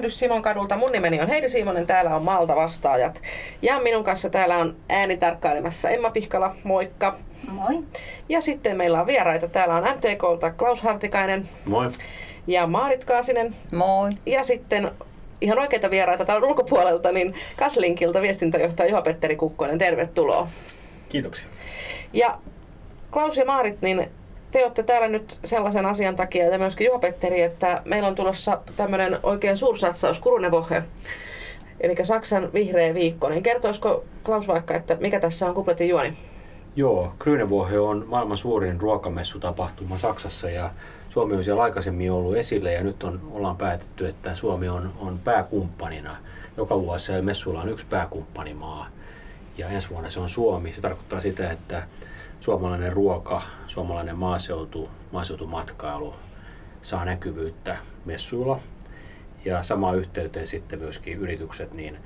pysähdys Simon kadulta. Mun nimeni on Heidi Simonen, täällä on Maalta vastaajat. Ja minun kanssa täällä on äänitarkkailemassa Emma Pihkala, moikka. Moi. Ja sitten meillä on vieraita. Täällä on MTK:lta Klaus Hartikainen. Moi. Ja Maarit Kaasinen. Moi. Ja sitten ihan oikeita vieraita täällä ulkopuolelta, niin Kaslinkilta viestintäjohtaja Juha-Petteri Kukkonen. Tervetuloa. Kiitoksia. Ja Klaus ja Maarit, niin te olette täällä nyt sellaisen asian takia, ja myöskin Juha-Petteri, että meillä on tulossa tämmöinen oikein suursatsaus, Grüne Woche, eli Saksan vihreä viikko. Niin kertoisiko Klaus vaikka, että mikä tässä on kupletin juoni? Joo, Grüne Woche on maailman suurin ruokamessutapahtuma Saksassa, ja Suomi on siellä aikaisemmin ollut esille, ja nyt ollaan päätetty, että Suomi on pääkumppanina. Joka vuosi siellä messuilla on yksi pääkumppanimaa, ja ensi vuonna se on Suomi. Se tarkoittaa sitä, että suomalainen ruoka, suomalainen maaseutumatkailu saa näkyvyyttä messuilla, ja samaan yhteyteen sitten myöskin yritykset, niin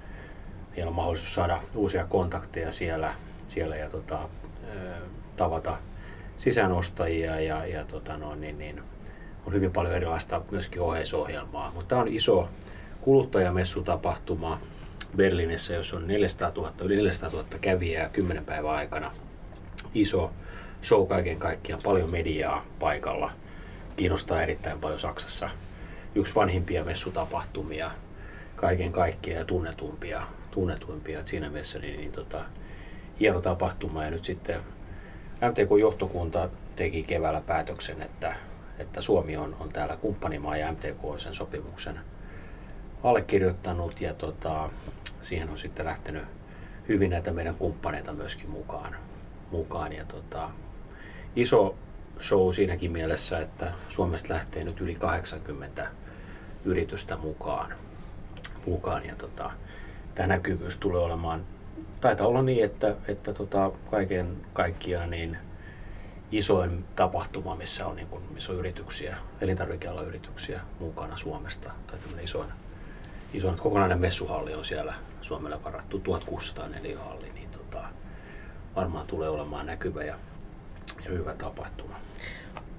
heillä on mahdollisuus saada uusia kontakteja siellä ja tavata sisäänostajia ja on hyvin paljon erilaista myöskin oheisohjelmaa. Mutta tämä on iso kuluttajamessutapahtuma Berliinissä, jossa on yli 400 000 kävijää 10 päivän aikana. Iso show kaiken kaikkiaan, paljon mediaa paikalla, kiinnostaa erittäin paljon Saksassa. Yksi vanhimpia messutapahtumia kaiken kaikkiaan ja tunnetuimpia. Et siinä mielessä hieno tapahtuma, ja nyt sitten MTK-johtokunta teki keväällä päätöksen, että Suomi on täällä kumppanimaa, ja MTK on sen sopimuksen allekirjoittanut, ja siihen on sitten lähtenyt hyvin näitä meidän kumppaneita myöskin mukaan. Ja iso show siinäkin mielessä, että Suomesta lähtee nyt yli 80 yritystä mukaan, ja tämä näkyvyys tulee olemaan, taitaa olla niin, että kaiken kaikkiaan niin isoin tapahtuma, missä on, niin kuin, missä on yrityksiä, elintarvikealan yrityksiä mukana Suomesta, tai tämmöinen iso kokonainen messuhalli on siellä Suomelle varattu, 1604 halli, niin varmaan tulee olemaan näkyvä ja hyvä tapahtuma.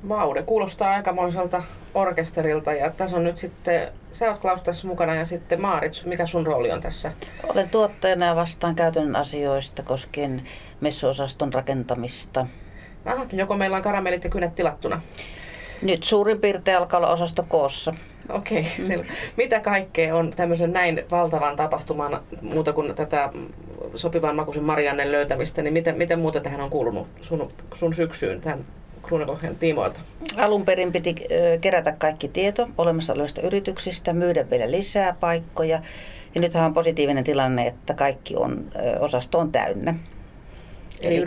Vau, kuulostaa aikamoiselta orkesterilta, ja tässä on nyt sitten, sä oot Klaus tässä mukana, ja sitten Maarit, mikä sun rooli on tässä? Olen tuottajana ja vastaan käytännön asioista koskien messuosaston rakentamista. Aha, joko meillä on karamellit ja kynät tilattuna? Nyt suurin piirtein alkaa olla osasto koossa. Okei, selvä. Mitä kaikkea on tämmöisen näin valtavan tapahtuman muuta kuin tätä sopivan makuisen Mariannen löytämistä, niin miten muuta tähän on kuulunut sun syksyyn tämän Grüne Wochen tiimoilta? Alun perin piti kerätä kaikki tieto olemassa olevista yrityksistä, myydä vielä lisää paikkoja, ja nythän on positiivinen tilanne, että kaikki osasto on täynnä. Eli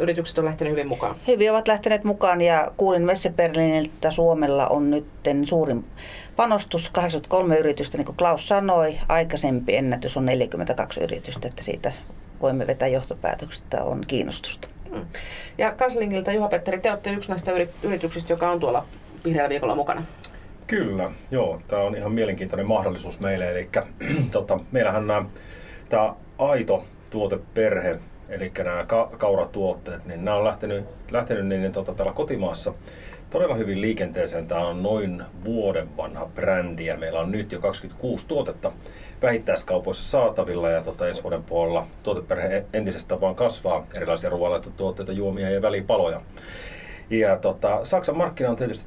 yritykset on lähtenyt hyvin mukaan? Hyvin ovat lähteneet mukaan, ja kuulin Messe Berliniltä, että Suomella on nyt suurin panostus, 83 yritystä, niin kuin Klaus sanoi. Aikaisempi ennätys on 42 yritystä, että siitä voimme vetää johtopäätökset, että on kiinnostusta. Ja Kaslingilta, Juha-Petteri, te olette yksi näistä yrityksistä, joka on tuolla vihreällä viikolla mukana. Kyllä, joo. Tämä on ihan mielenkiintoinen mahdollisuus meille. Eli meillähän tämä Aito tuoteperhe, eli nämä kauratuotteet, niin nämä on lähtenyt täällä kotimaassa todella hyvin liikenteeseen. Tämä on noin vuoden vanha brändi, ja meillä on nyt jo 26 tuotetta vähittäiskaupoissa saatavilla, ja ensi vuoden puolella tuoteperhe entisestään vaan kasvaa, erilaisia ruoanlaittotuotteita, juomia ja välipaloja. Ja Saksan markkina on tietysti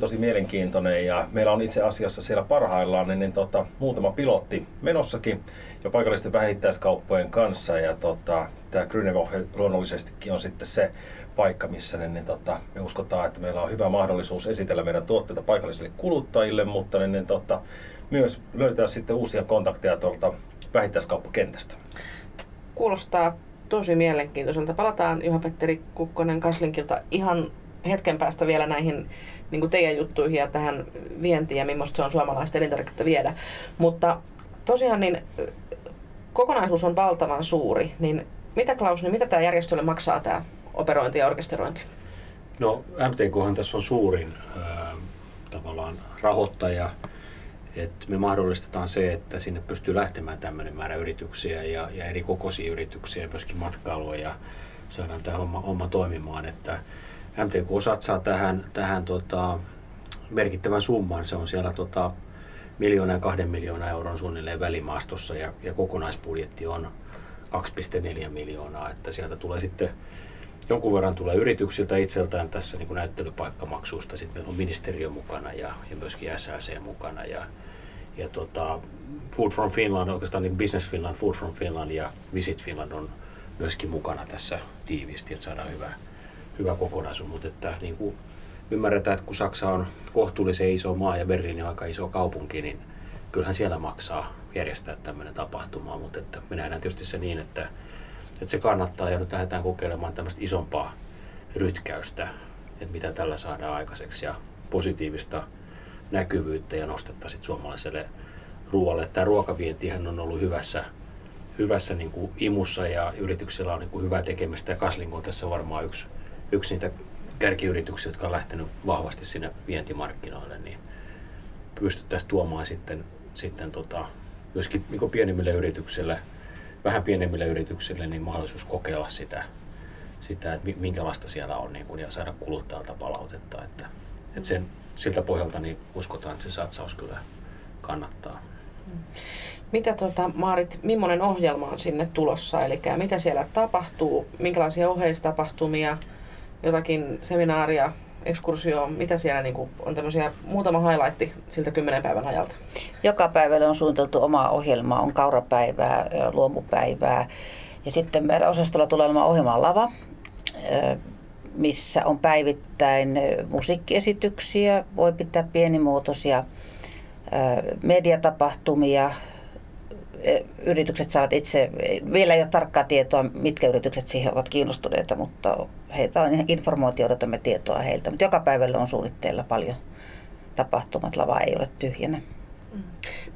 tosi mielenkiintoinen, ja meillä on itse asiassa siellä parhaillaan muutama pilotti menossakin jo paikallisten vähittäiskauppojen kanssa, ja tämä Grüne Woche luonnollisestikin on sitten se paikka, missä me uskotaan, että meillä on hyvä mahdollisuus esitellä meidän tuotteita paikallisille kuluttajille, mutta myös löytää sitten uusia kontakteja tuolta vähittäiskauppakentästä. Kuulostaa tosi mielenkiintoiselta. Palataan Juha-Petteri Kukkonen Kaslinkilta ihan hetken päästä vielä näihin niin teidän juttuihin ja tähän vientiin ja millaista se on suomalaista elintarviketta viedä. Mutta tosiaan niin kokonaisuus on valtavan suuri. Niin mitä Klaus, niin mitä tämä järjestölle maksaa tämä operointi ja orkesterointi? No MTKhan tässä on suurin tavallaan rahoittaja. Et me mahdollistetaan se, että sinne pystyy lähtemään tämmöinen määrä yrityksiä ja eri kokoisia yrityksiä ja myöskin matkailua, ja saadaan tämä homma toimimaan. Että MTK satsaa tähän merkittävän summan. Se on siellä miljoonaa ja 2 miljoonaa euron suunnilleen välimaastossa ja kokonaisbudjetti on 2,4 miljoonaa, että sieltä tulee sitten jonkun verran tulee yrityksiltä itseltään tässä niin kuin näyttelypaikkamaksuista, sitten meillä on ministeriö mukana ja myöskin SLC mukana ja Food from Finland, oikeastaan niin Business Finland, Food from Finland ja Visit Finland on myöskin mukana tässä tiiviisti, että saadaan hyvä kokonaisuus, mutta että niin kuin ymmärretään, että kun Saksa on kohtuullisen iso maa ja Berliini on aika iso kaupunki, niin kyllähän siellä maksaa järjestää tämmöinen tapahtuma, mutta että me nähdään tietysti se niin, että se kannattaa ja nyt lähdetään kokeilemaan tämmöistä isompaa rytkäystä, että mitä tällä saadaan aikaiseksi ja positiivista näkyvyyttä ja nostetta sitten suomalaiselle ruoalle. Tämä ruokavientihän on ollut hyvässä niin kuin imussa ja yrityksillä on niin kuin hyvää tekemistä ja Kaslink on tässä varmaan yksi niitä kärkiyrityksiä, jotka on lähtenyt vahvasti sinne vientimarkkinoille, niin pystyttäisiin tuomaan sitten myöskin niin kuin vähän pienemmille yrityksille niin mahdollisuus kokeilla sitä, että minkälaista siellä on niin kuin, ja saada kuluttajalta palautetta. Että sen, siltä pohjalta niin uskotaan, että se satsaus kyllä kannattaa. Mitä Maarit, millainen ohjelma on sinne tulossa? Eli mitä siellä tapahtuu? Minkälaisia oheistapahtumia? Jotakin seminaaria, ekskursio, mitä siellä niin on tämmöisiä muutama highlightti siltä 10 päivän ajalta? Joka päivälle on suunniteltu omaa ohjelmaa, on kaurapäivää, luomupäivää ja sitten meidän osastolla tulee olemaan ohjelma lava, missä on päivittäin musiikkiesityksiä, voi pitää pienimuotoisia mediatapahtumia. Yritykset saavat itse, vielä ei ole tarkkaa tietoa, mitkä yritykset siihen ovat kiinnostuneita, mutta heitä on informoitu ja odotamme tietoa heiltä. Mutta joka päivällä on suunnitteilla paljon tapahtumat, lava ei ole tyhjänä.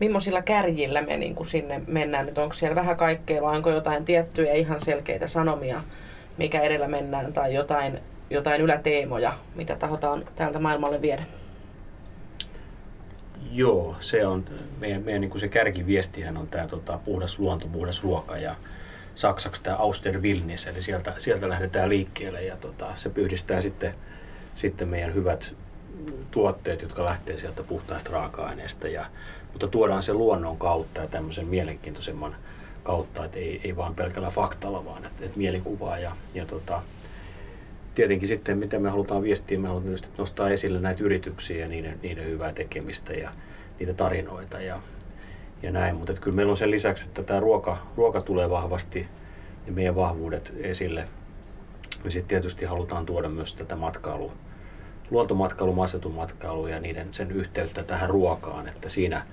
Millaisilla kärjillä me niin kuin sinne mennään? Että onko siellä vähän kaikkea vai onko jotain tiettyjä ihan selkeitä sanomia, mikä edellä mennään tai jotain yläteemoja, mitä tahotaan täältä maailmalle viedä? Joo, se on meidän niin kuin se kärkiviestihän on tämä puhdas luonto, puhdas ruoka ja saksaksi tämä Auster Wildnis, eli sieltä lähdetään liikkeelle ja se yhdistää sitten meidän hyvät tuotteet, jotka lähtee sieltä puhtaasta raaka-aineesta, mutta tuodaan se luonnon kautta ja tämmöisen mielenkiintoisemman kautta, että ei vaan pelkällä faktalla, vaan että mielikuvaa ja tietenkin sitten, mitä me halutaan viestiä, me halutaan nostaa esille näitä yrityksiä ja niiden hyvää tekemistä ja niitä tarinoita ja näin. Mutta kyllä meillä on sen lisäksi, että tämä ruoka tulee vahvasti ja meidän vahvuudet esille. Me sitten tietysti halutaan tuoda myös tätä matkailua, luontomatkailua, maaseutumatkailua ja sen yhteyttä tähän ruokaan. Että siinä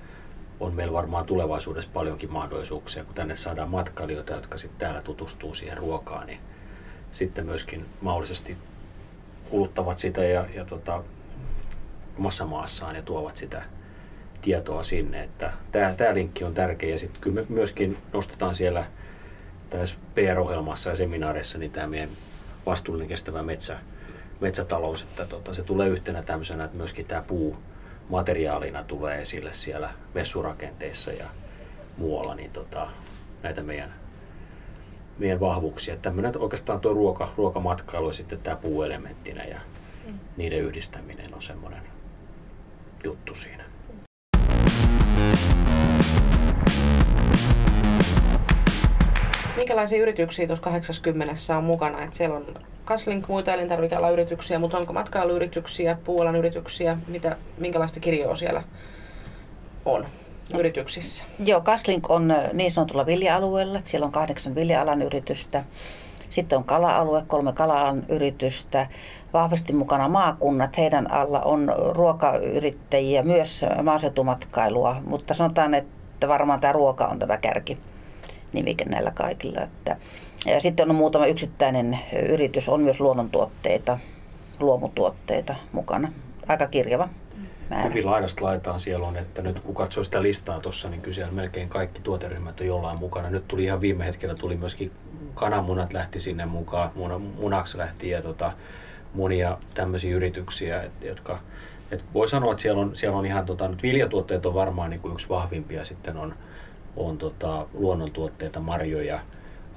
on meillä varmaan tulevaisuudessa paljonkin mahdollisuuksia, kun tänne saadaan matkailijoita, jotka sitten täällä tutustuu siihen ruokaan. Niin sitten myöskin mahdollisesti kuluttavat sitä ja omassa maassaan ja tuovat sitä tietoa sinne, että tämä linkki on tärkeä ja sitten kyllä me myöskin nostetaan siellä tässä PR-ohjelmassa ja seminaarissa niin tämä meidän vastuullinen kestävä metsätalous, että se tulee yhtenä tämmöisenä, että myöskin tämä puu materiaalina tulee esille siellä messurakenteissa ja muualla, niin näitä meidän vahvuuksia. Tämmöinen oikeastaan tuo ruokamatkailu ja sitten tämä puuelementtinä ja niiden yhdistäminen on semmoinen juttu siinä. Minkälaisia yrityksiä tuossa 80 on mukana? Et siellä on Kaslink, muita elintarvikealan yrityksiä, mutta onko matkailuyrityksiä, puualan yrityksiä? Minkälaista kirjoa siellä on? Yrityksissä. Joo, Kaslink on niin sanotulla vilja-alueella. Siellä on 8 vilja-alan yritystä. Sitten on kala-alue, 3 kala-alan yritystä. Vahvasti mukana maakunnat. Heidän alla on ruokayrittäjiä, myös maaseutumatkailua. Mutta sanotaan, että varmaan tämä ruoka on tämä kärkinimike näillä kaikilla. Ja sitten on muutama yksittäinen yritys. On myös luonnontuotteita, luomutuotteita mukana. Aika kirjava. Hyvin laidasta laitaan siellä on, että nyt kun katsoo sitä listaa tuossa, niin kyllä melkein kaikki tuoteryhmät on jollain mukana. Nyt tuli ihan viime hetkellä tuli myöskin kananmunat lähti sinne mukaan, munaksi lähti ja monia tämmöisiä yrityksiä, jotka voi sanoa, että siellä on ihan nyt viljatuotteet on varmaan niin kuin yksi vahvimpia, sitten on luonnontuotteita, marjoja,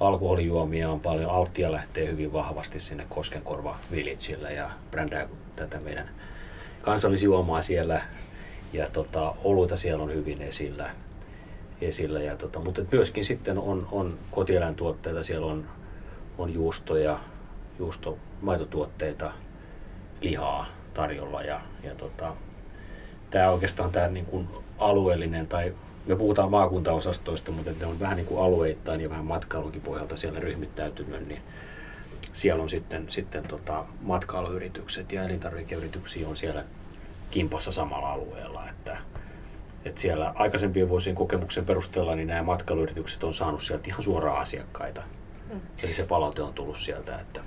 alkoholijuomia on paljon, Altia lähtee hyvin vahvasti sinne Koskenkorva Villagelle ja brändää tätä meidän kansallisjuomaa siellä ja oluita siellä on hyvin esillä ja mutta myöskin sitten on kotieläintuotteita, siellä on juustoja, maitotuotteita, lihaa tarjolla ja tää oikeastaan tää niin kuin alueellinen, tai me puhutaan maakuntaosastoista, mutta ne on vähän niin kuin alueittain ja vähän matkailunkin pohjalta siellä ryhmittäytynyt, niin siellä on sitten matkailuyritykset ja elintarvikeyrityksiä on siellä kimpassa samalla alueella, että siellä aikaisempien vuosien kokemuksen perusteella niin nämä matkailuyritykset on saanut sieltä ihan suoraan asiakkaita. Eli se palaute on tullut sieltä, että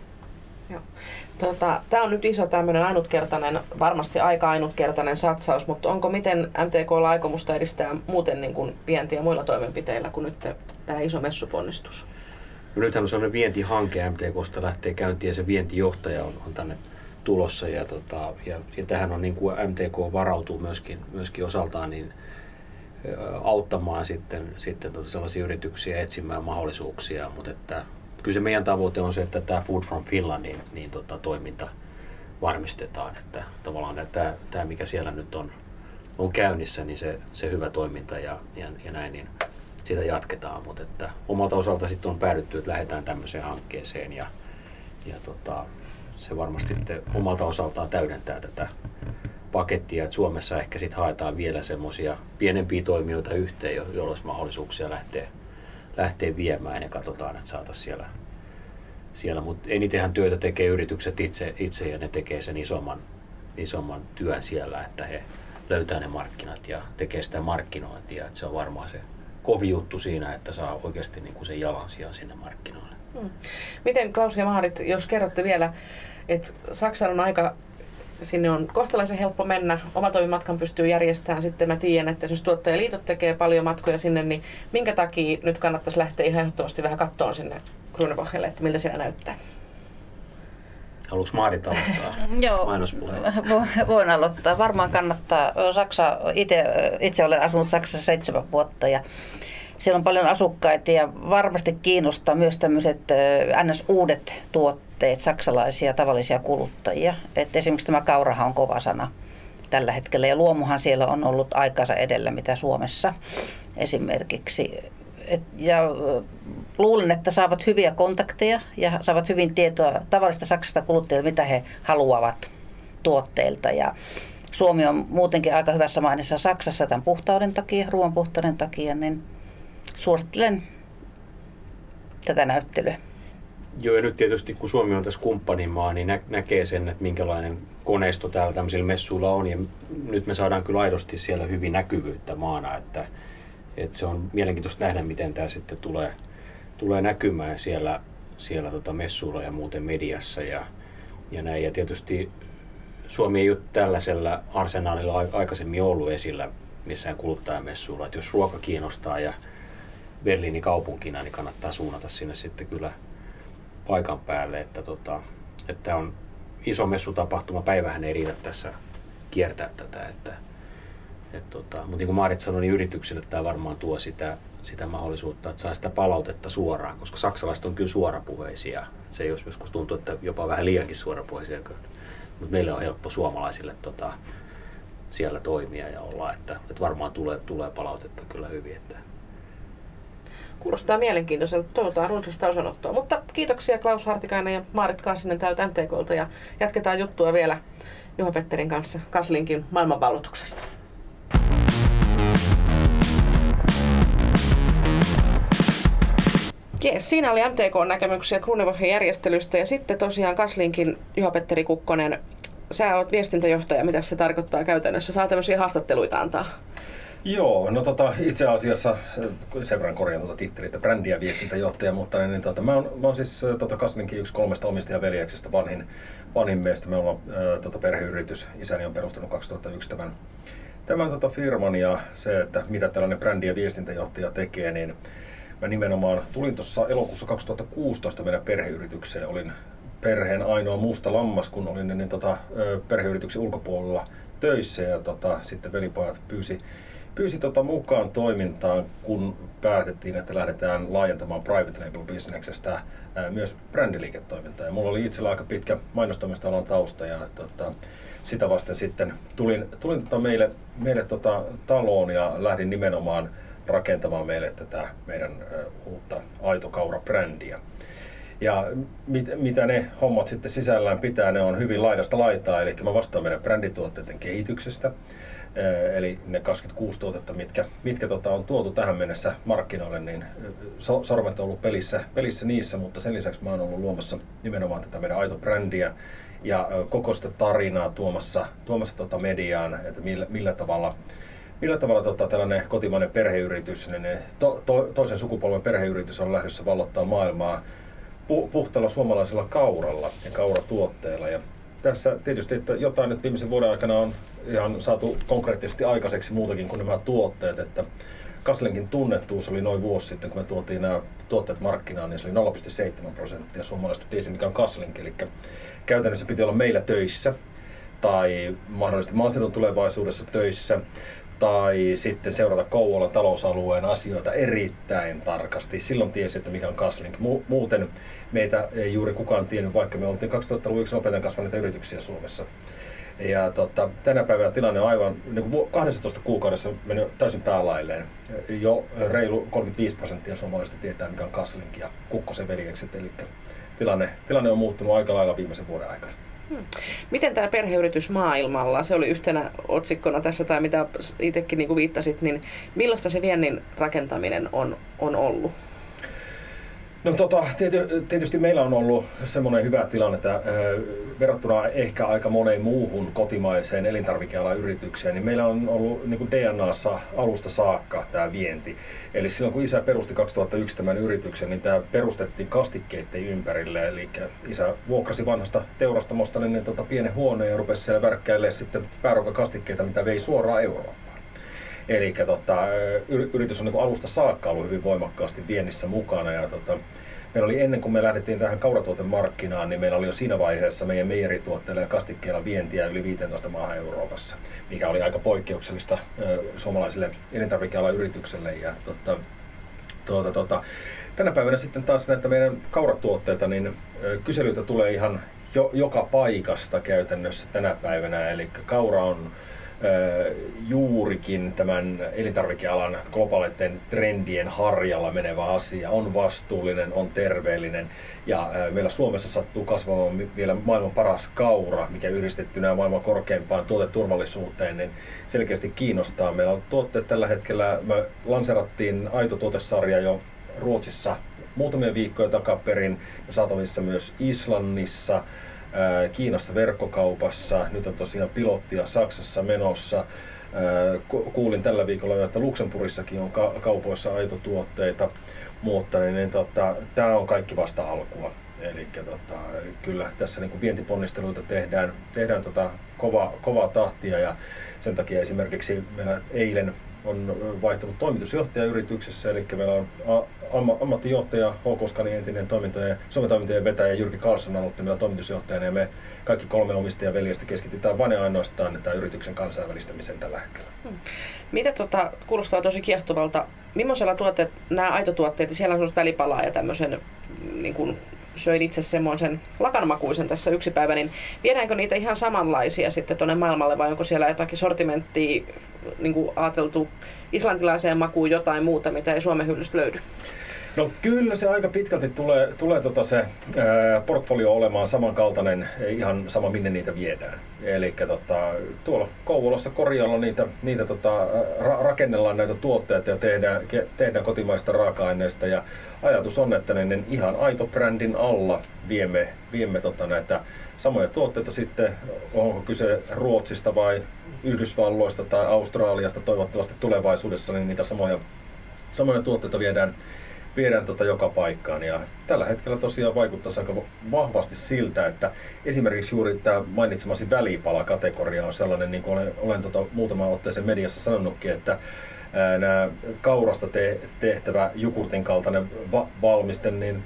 tämä on nyt iso tämmöinen ainutkertainen, varmasti aika ainutkertainen satsaus, mutta onko miten MTK:lla aikomusta edistää muuten niin kuin vientiä muilla toimenpiteillä kuin nyt tämä iso messuponnistus? No nythän on sellainen vientihanke MTK:sta lähtee käyntiin ja se vientijohtaja on tänne tulossa ja tähän on niin kuin MTK varautuu myöskin osaltaan niin auttamaan sitten sellaisia yrityksiä etsimään mahdollisuuksia, mutta että kyllä se meidän tavoite on se, että tämä Food from Finland niin toiminta varmistetaan, että tavallaan että tämä mikä siellä nyt on käynnissä, niin se hyvä toiminta ja näin, niin sitä jatketaan, mutta että omalta osalta sitten on päädytty, että lähdetään tämmöiseen hankkeeseen ja se varmasti omalta osaltaan täydentää tätä pakettia, että Suomessa ehkä sitten haetaan vielä semmoisia pienempiä toimijoita yhteen, joilla olisi mahdollisuuksia lähtee viemään ja katsotaan, että saataisiin siellä. Mutta enitenhän työtä tekee yritykset itse ja ne tekee sen isomman työn siellä, että he löytää ne markkinat ja tekee sitä markkinointia. Et se on varmaan se kovin juttu siinä, että saa oikeasti niinku sen jalansijan sinne markkinoille. Miten Klaus ja Maarit, jos kerrotte vielä, että Saksan on aika, sinne on kohtalaisen helppo mennä, omatoimimatkan pystyy järjestämään. Sitten mä tiedän, että esimerkiksi tuottajaliitot tekee paljon matkoja sinne, niin minkä takia nyt kannattaisi lähteä ihan ehdottomasti vähän kattoon sinne Grüne Wochelle, että miltä siellä näyttää? Haluatko Maarit aloittaa mainospuheen? Voin aloittaa. Varmaan kannattaa. Saksa, itse olen asunut Saksassa 7 vuotta ja siellä on paljon asukkaita ja varmasti kiinnostaa myös tämmöiset NS-uudet tuotteet, saksalaisia tavallisia kuluttajia. Et esimerkiksi tämä kaurahan on kova sana tällä hetkellä ja luomuhan siellä on ollut aikansa edellä mitä Suomessa esimerkiksi. Ja luulen, että saavat hyviä kontakteja ja saavat hyvin tietoa tavallista saksasta kuluttajilta, mitä he haluavat tuotteilta. Ja Suomi on muutenkin aika hyvässä mainissa Saksassa tämän puhtauden takia, ruoan puhtauden takia, niin suosittelen tätä näyttelyä. Joo, ja nyt tietysti kun Suomi on tässä kumppanimaa, niin näkee sen, että minkälainen koneisto täällä tämmöisillä messuilla on. Ja nyt me saadaan kyllä aidosti siellä hyvin näkyvyyttä maana, että se on mielenkiintoista nähdä, miten tämä sitten tulee näkymään siellä messuilla ja muuten mediassa ja näin. Ja tietysti Suomi ei ole tällaisella arsenaalilla aikaisemmin ollut esillä missään kuluttajamessuilla, että jos ruoka kiinnostaa ja Berliinin kaupunkina, niin kannattaa suunnata sinne sitten kyllä paikan päälle, että on iso messutapahtuma, päivähän ei riitä tässä kiertää tätä, mutta niin kuin Maarit sanoi, niin yrityksille tämä varmaan tuo sitä mahdollisuutta, että saa sitä palautetta suoraan, koska saksalaiset on kyllä suorapuheisia, se joskus tuntuu, että jopa vähän liiankin suorapuheisia, mutta meillä on helppo suomalaisille siellä toimia ja olla, että varmaan tulee palautetta kyllä hyvin, että kuulostaa mielenkiintoiselta. Toivotaan runsasta osanottoa. Mutta kiitoksia Klaus Hartikainen ja Maarit Kaasinen täältä MTK:lta ja jatketaan juttua vielä Juha-Petterin kanssa Kaslinkin maailmanvalloituksesta. Jees, siinä oli MTK-näkemyksiä Grüne Wochen järjestelystä ja sitten tosiaan Kaslinkin Juha-Petteri Kukkonen, sä oot viestintäjohtaja, mitä se tarkoittaa käytännössä? Saa tämmöisiä haastatteluita antaa. Joo, no itse asiassa sen verran korjaan titteliä, että brändi- ja viestintäjohtaja, mutta niin, mä oon siis Kaslinkin yksi 3 omistajaveljeksestä vanhin meistä. Me ollaan perheyritys, isäni on perustanut 2001 tämän firman ja se, että mitä tällainen brändi- ja viestintäjohtaja tekee, niin mä nimenomaan tulin tuossa elokuussa 2016 meidän perheyritykseen, olin perheen ainoa musta lammas, kun olin perheyrityksen ulkopuolella töissä ja sitten velipojat pyysi pyysi mukaan toimintaan, kun päätettiin, että lähdetään laajentamaan private label-bisneksestä myös brändiliiketoimintaa. Ja mulla oli itsellä aika pitkä mainostamisalan tausta ja sitä vasten sitten tulin meille taloon ja lähdin nimenomaan rakentamaan meille tätä meidän uutta Aito-kaura-brändiä. Ja mitä ne hommat sitten sisällään pitää, ne on hyvin laidasta laitaa, eli mä vastaan meidän brändituotteiden kehityksestä. Eli ne 26 tuotetta, mitkä on tuotu tähän mennessä markkinoille, niin sormet on ollut pelissä niissä, mutta sen lisäksi mä oon ollut luomassa nimenomaan tätä meidän Aito-brändiä ja koko sitä tarinaa tuomassa mediaan, että millä tavalla tällainen kotimainen perheyritys, niin toisen sukupolven perheyritys on lähdössä vallottaa maailmaa puhtaalla suomalaisella kauralla ja kauratuotteilla. Ja tässä tietysti, että jotain nyt viimeisen vuoden aikana on ihan saatu konkreettisesti aikaiseksi muutakin kuin nämä tuotteet. Että Kaslinkin tunnettuus oli noin vuosi sitten, kun me tuotiin nämä tuotteet markkinaan, niin se oli 0,7% suomalaisista tiesi, mikä on Kaslink. Eli käytännössä piti olla meillä töissä tai mahdollisesti maaseudun tulevaisuudessa töissä tai sitten seurata Kouvolan talousalueen asioita erittäin tarkasti. Silloin tiesi, että mikä on Kaslink. Muuten meitä ei juuri kukaan tiennyt, vaikka me oltiin 2000-luvun yksi nopeiten kasvaneita yrityksiä Suomessa. Ja tänä päivänä tilanne on aivan, niin kuin 12 kuukaudessa mennyt täysin päälailleen. Jo reilu 35% suomalaisista tietää, mikä on Kaslink ja Kukkosen veljekset. Eli tilanne on muuttunut aika lailla viimeisen vuoden aikana. Miten tämä perheyritys maailmalla, se oli yhtenä otsikkona tässä tai mitä itsekin niin kuin viittasit, niin millaista se viennin rakentaminen on ollut? No tietysti meillä on ollut semmoinen hyvä tilanne, että verrattuna ehkä aika moneen muuhun kotimaiseen elintarvikealan yritykseen, niin meillä on ollut niin kuin DNAssa alusta saakka tämä vienti. Eli silloin kun isä perusti 2001 tämän yrityksen, niin tämä perustettiin kastikkeiden ympärille. Eli isä vuokrasi vanhasta teurastamosta niin pienen huoneen ja rupesi siellä värkkäilemään sitten pääruokakastikkeita, mitä vei suoraan Eurooppaan. Eli yritys on niin kuin alusta saakka ollut hyvin voimakkaasti viennissä mukana ja meillä oli ennen kuin me lähdettiin tähän kauratuotemarkkinaan, niin meillä oli jo siinä vaiheessa meidän meijerituotteilla ja kastikkeilla vientiä yli 15 maahan Euroopassa, mikä oli aika poikkeuksellista suomalaisille elintarvikealan yritykselle. Ja tänä päivänä sitten taas näitä meidän kauratuotteita, niin kyselyitä tulee ihan joka paikasta käytännössä tänä päivänä, eli kaura on juurikin tämän elintarvikealan globaaleiden trendien harjalla menevä asia, on vastuullinen, on terveellinen ja meillä Suomessa sattuu kasvamaan vielä maailman paras kaura, mikä yhdistettynä maailman korkeimpaan tuoteturvallisuuteen, niin selkeästi kiinnostaa. Meillä on tuotteet tällä hetkellä, me lanserattiin Aito-tuotesarja jo Ruotsissa muutamia viikkoja takaperin, saatavissa myös Islannissa, Kiinassa verkkokaupassa, nyt on tosiaan pilottia Saksassa menossa. Kuulin tällä viikolla jo, että Luxemburgissakin on kaupoissa Aito-tuotteita, mutta niin, tämä on kaikki vasta alkua. Eli kyllä tässä niin kuin vientiponnisteluita tehdään kovaa tahtia ja sen takia esimerkiksi meillä eilen on vaihtunut toimitusjohtaja yrityksessä, eli meillä on ammattijohtaja, HK Scanian entinen Suomen toimintojen vetäjä Jyrki Carlson on ollut meillä toimitusjohtajana ja me kaikki kolme omistajaveljestä keskitytään vain ainoastaan tämän yrityksen kansainvälistämiseen tällä hetkellä. Mitä kuulostaa tosi kiehtovalta, millaisella tuotteet, nämä Aito-tuotteet, siellä on sellaista välipalaa ja tämmöisen niin kuin söin itse semmoisen lakanmakuisen tässä yksi päivä, niin viedäänkö niitä ihan samanlaisia sitten tuonne maailmalle vai onko siellä jotakin sortimenttia niin kuin ajateltu islantilaiseen makuun jotain muuta, mitä ei Suomen hyllystä löydy? No kyllä se aika pitkälti tulee se portfolio olemaan samankaltainen, ihan sama minne niitä viedään. Eli tuolla Kouvolassa Korjalla rakennellaan näitä tuotteita ja tehdään kotimaista raaka-aineista ja ajatus on, että ne ihan Aito-brändin alla viemme näitä samoja tuotteita sitten, onko kyse Ruotsista vai Yhdysvalloista tai Australiasta toivottavasti tulevaisuudessa, niin niitä samoja tuotteita viedään joka paikkaan ja tällä hetkellä tosiaan vaikuttaisi aika vahvasti siltä, että esimerkiksi juuri tämä mainitsemasi välipala-kategoria on sellainen, niin kuin olen muutaman otteeseen mediassa sanonutkin, että nämä kaurasta tehtävä jogurtin kaltainen valmiste, niin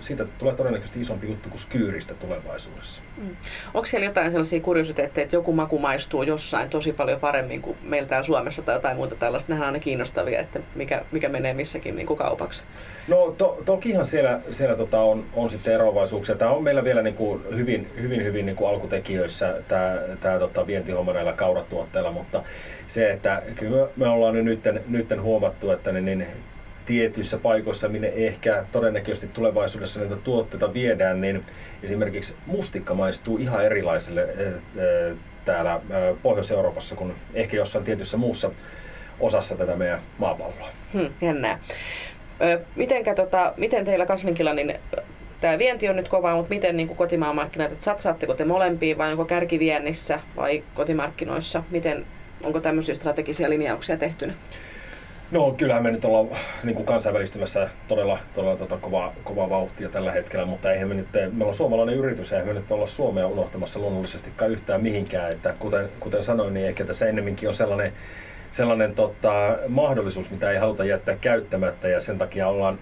siitä tulee todennäköisesti isompi juttu kuin kyyristä tulevaisuudessa. Mm. Onko siellä jotain sellaisia kuriositeetteja, että joku maku maistuu jossain tosi paljon paremmin kuin meillä täällä Suomessa tai jotain muuta tällaista? Nehän on aina kiinnostavia, että mikä menee missäkin niin kuin kaupaksi. No tokihan siellä on sitten eroavaisuuksia. Tämä on meillä vielä niin kuin hyvin niin kuin alkutekijöissä tämä vientihomma näillä kauratuotteilla, mutta se, että kyllä me ollaan nytten huomattu, että niin tietyissä paikoissa, minne ehkä todennäköisesti tulevaisuudessa näitä tuotteita viedään, niin esimerkiksi mustikka maistuu ihan erilaiselle täällä Pohjois-Euroopassa kuin ehkä jossain tietyssä muussa osassa tätä meidän maapalloa. Jännää. Miten teillä Kaslinkilla, niin tämä vienti on nyt kovaa, mutta miten niin kotimaan markkinoita, satsaatteko te molempiin vai onko kärki viennissä vai kotimarkkinoissa? Onko tämmöisiä strategisia linjauksia tehtynä? No kyllähän me nyt ollaan niin kansainvälistymässä todella kovaa vauhtia tällä hetkellä, mutta eihän me on suomalainen yritys, eihän me nyt olla Suomea unohtamassa luonnollisestikaan yhtään mihinkään. Että kuten sanoin, niin ehkä tässä ennemminkin on sellainen mahdollisuus, mitä ei haluta jättää käyttämättä, ja sen takia ollaan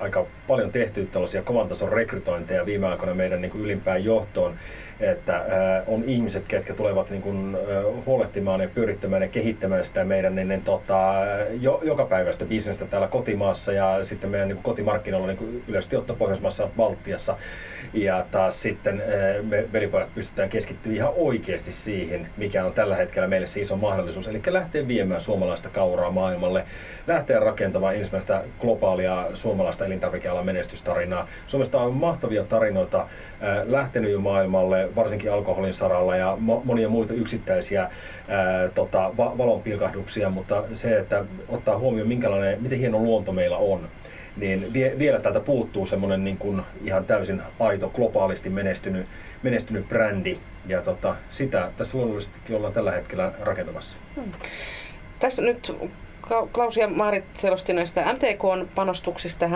aika paljon tehty tällaisia kovan tason rekrytointeja viime aikoina meidän niin kuin ylimpään johtoon, että on ihmiset, ketkä tulevat niin kuin huolehtimaan ja pyörittämään ja kehittämään sitä meidän jokapäiväistä bisnestä täällä kotimaassa ja sitten meidän niin kuin kotimarkkinoilla niin kuin yleisesti ottaa Pohjoismaissa, Baltiassa, ja taas sitten me velipojat pystytään keskittyä ihan oikeasti siihen, mikä on tällä hetkellä meille se iso mahdollisuus, eli lähtee viemään suomalaista kauraa maailmalle, lähtee rakentamaan ensimmäistä globaalia suomalaista elintarvikealan menestystarinaa. Suomesta on mahtavia tarinoita lähtenyt jo maailmalle, varsinkin alkoholin saralla ja monia muita yksittäisiä valonpilkahduksia, mutta se, että ottaa huomioon miten hieno luonto meillä on, niin vielä täältä puuttuu semmoinen niin kuin ihan täysin aito, globaalisti menestynyt brändi, ja sitä tässä luonnollisestikin ollaan tällä hetkellä rakentamassa. Tässä nyt Klaus ja Maarit selosti näistä MTK:n panostuksista.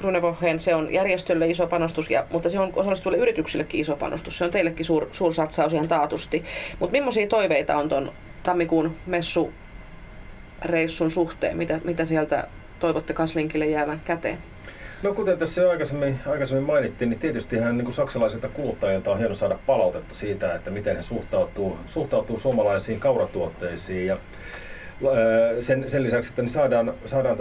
Grüne Wochen, se on järjestölle iso panostus, mutta se on osallistuville yrityksillekin iso panostus. Se on teillekin suursatsaus ihan taatusti. Mutta millaisia toiveita on tuon tammikuun messureissun suhteen? Mitä sieltä toivotte Kaslinkille jäävän käteen? No kuten tässä jo aikaisemmin mainittiin, niin tietystihän niin saksalaisilta kuluttajilta on hieno saada palautetta siitä, että miten he suhtautuu suomalaisiin kauratuotteisiin. Ja sen lisäksi, että niin saadaan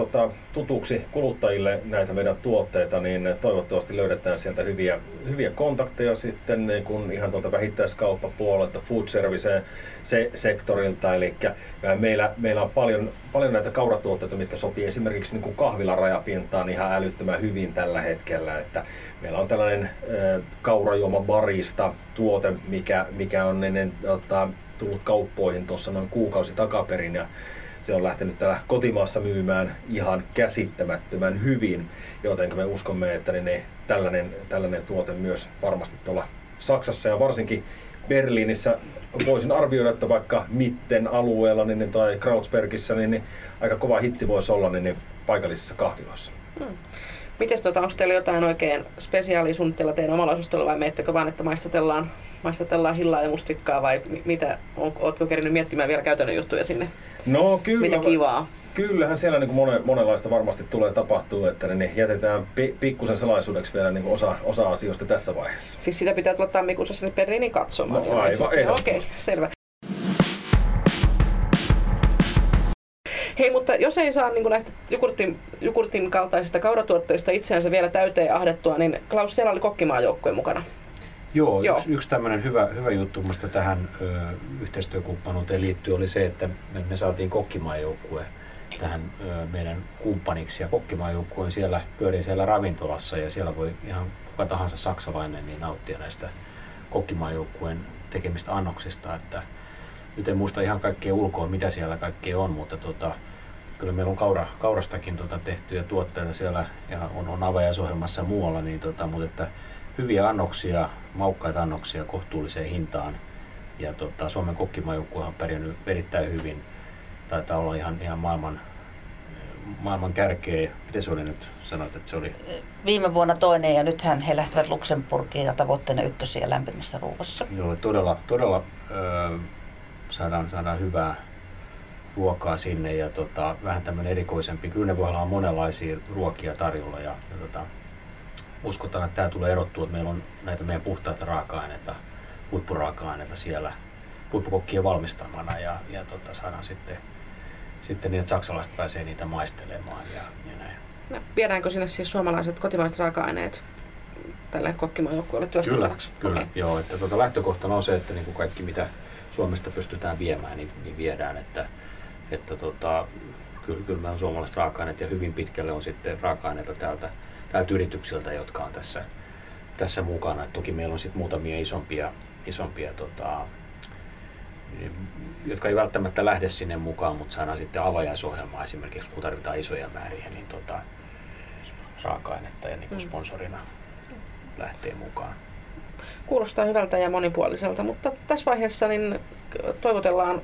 tutuksi kuluttajille näitä meidän tuotteita, niin toivottavasti löydetään sieltä hyviä kontakteja sitten niin kuin ihan tuolta vähittäiskauppapuolelta, food service sektorilta. Eli meillä on paljon näitä kauratuotteita, mitkä sopii esimerkiksi niin kuin kahvilarajapintaan ihan älyttömän hyvin tällä hetkellä. Että meillä on tällainen kaurajuoma barista tuote, mikä on ennen tullut kauppoihin tuossa noin kuukausi takaperin, ja se on lähtenyt täällä kotimaassa myymään ihan käsittämättömän hyvin, joten me uskomme, että tällainen tuote myös varmasti tuolla Saksassa ja varsinkin Berliinissä voisin arvioida, että vaikka Mitten alueella tai Kreuzbergissä niin aika kova hitti voisi olla niin paikallisissa kahviloissa. Mites onko teillä jotain oikein spesiaalia suunnitteilla teidän omalla osastolla vai miettekö vaan, että maistatellaan hillaa ja mustikkaa vai mitä? Oletko kerinyt miettimään vielä käytännön juttuja sinne? No kyllä. Mitä kivaa? Kyllähän siellä niin kuin monenlaista varmasti tulee tapahtua, että ne jätetään pikkusen salaisuudeksi vielä niin kuin osa asioista tässä vaiheessa. Siis sitä pitää tulla tammikuussa sinne Berliinin katsomaan. No aivan. Okei, selvä. Hei, mutta jos ei saa niin näistä jogurtin kaltaisista kauratuotteista itseänsä vielä täyteen ahdettua, niin Klaus, siellä oli kokkimaajoukkue mukana. Joo. Yksi tämmöinen hyvä juttu musta tähän yhteistyökumppanuuteen liittyy oli se, että me saatiin kokkimaajoukkue tähän meidän kumppaniksi, ja kokkimaajoukkue pyörii siellä ravintolassa, ja siellä voi ihan kuka tahansa saksalainen niin nauttia näistä kokkimaajoukkueen tekemistä annoksista. Että nyt en muista ihan kaikkea ulkoa, mitä siellä kaikkea on, mutta kyllä meillä on kaurastakin tehtyjä tuotteita siellä ja on avajaisohjelmassa ja muualla, niin mutta että hyviä annoksia, maukkaita annoksia kohtuulliseen hintaan. Ja Suomen kokkimaajoukkue on pärjännyt erittäin hyvin. Taitaa olla ihan maailman kärkeä. Miten se oli nyt? Sanoit, että se oli? Viime vuonna toinen, ja nythän he lähtevät Luxemburgiin ja tavoitteena ykkösiä lämpimässä ruuassa. Joo, todella saadaan hyvää ruokaa sinne ja vähän tämmöinen erikoisempi. Grüne Wochella on monenlaisia ruokia tarjolla ja uskotaan, että tämä tulee erottua, että meillä on näitä meidän puhtaita raaka-aineita, huippuraaka-aineita siellä huippukokkien valmistamana ja saadaan sitten niin, että saksalaiset pääsee niitä maistelemaan ja näin. No, viedäänkö sinne siis suomalaiset kotimaiset raaka-aineet tälle kokkimaajoukkueelle työstettäväksi? Kyllä, okay. Joo, että lähtökohtana on se, että niin kuin kaikki mitä Suomesta pystytään viemään, niin viedään, että kyllä meillä on suomalaiset raaka-aineet ja hyvin pitkälle on sitten raaka-aineita täältä yrityksiltä, jotka on tässä mukana. Et toki meillä on sitten muutamia isompia, jotka ei välttämättä lähde sinne mukaan, mutta saadaan sitten avajaisohjelmaa esimerkiksi, kun tarvitaan isoja määriä, niin raaka-ainetta ja niin kuin sponsorina lähtee mukaan. Kuulostaa hyvältä ja monipuoliselta, mutta tässä vaiheessa niin toivotellaan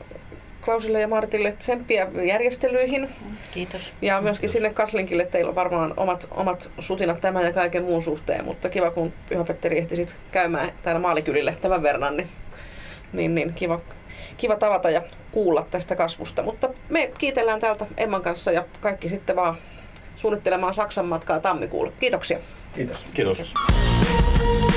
Klausille ja Maaritille tsemppiä järjestelyihin. Kiitos. Ja myöskin kiitos. Sinne Kaslinkille teillä on varmaan omat sutinat tämän ja kaiken muun suhteen, mutta kiva kun Juha-Petteri ehtisit käymään täällä Maalikylille tämän verran, niin kiva tavata ja kuulla tästä kasvusta. Mutta me kiitellään täältä Emman kanssa ja kaikki sitten vaan suunnittelemaan Saksan matkaa tammikuulle. Kiitoksia. Kiitos. Kiitos.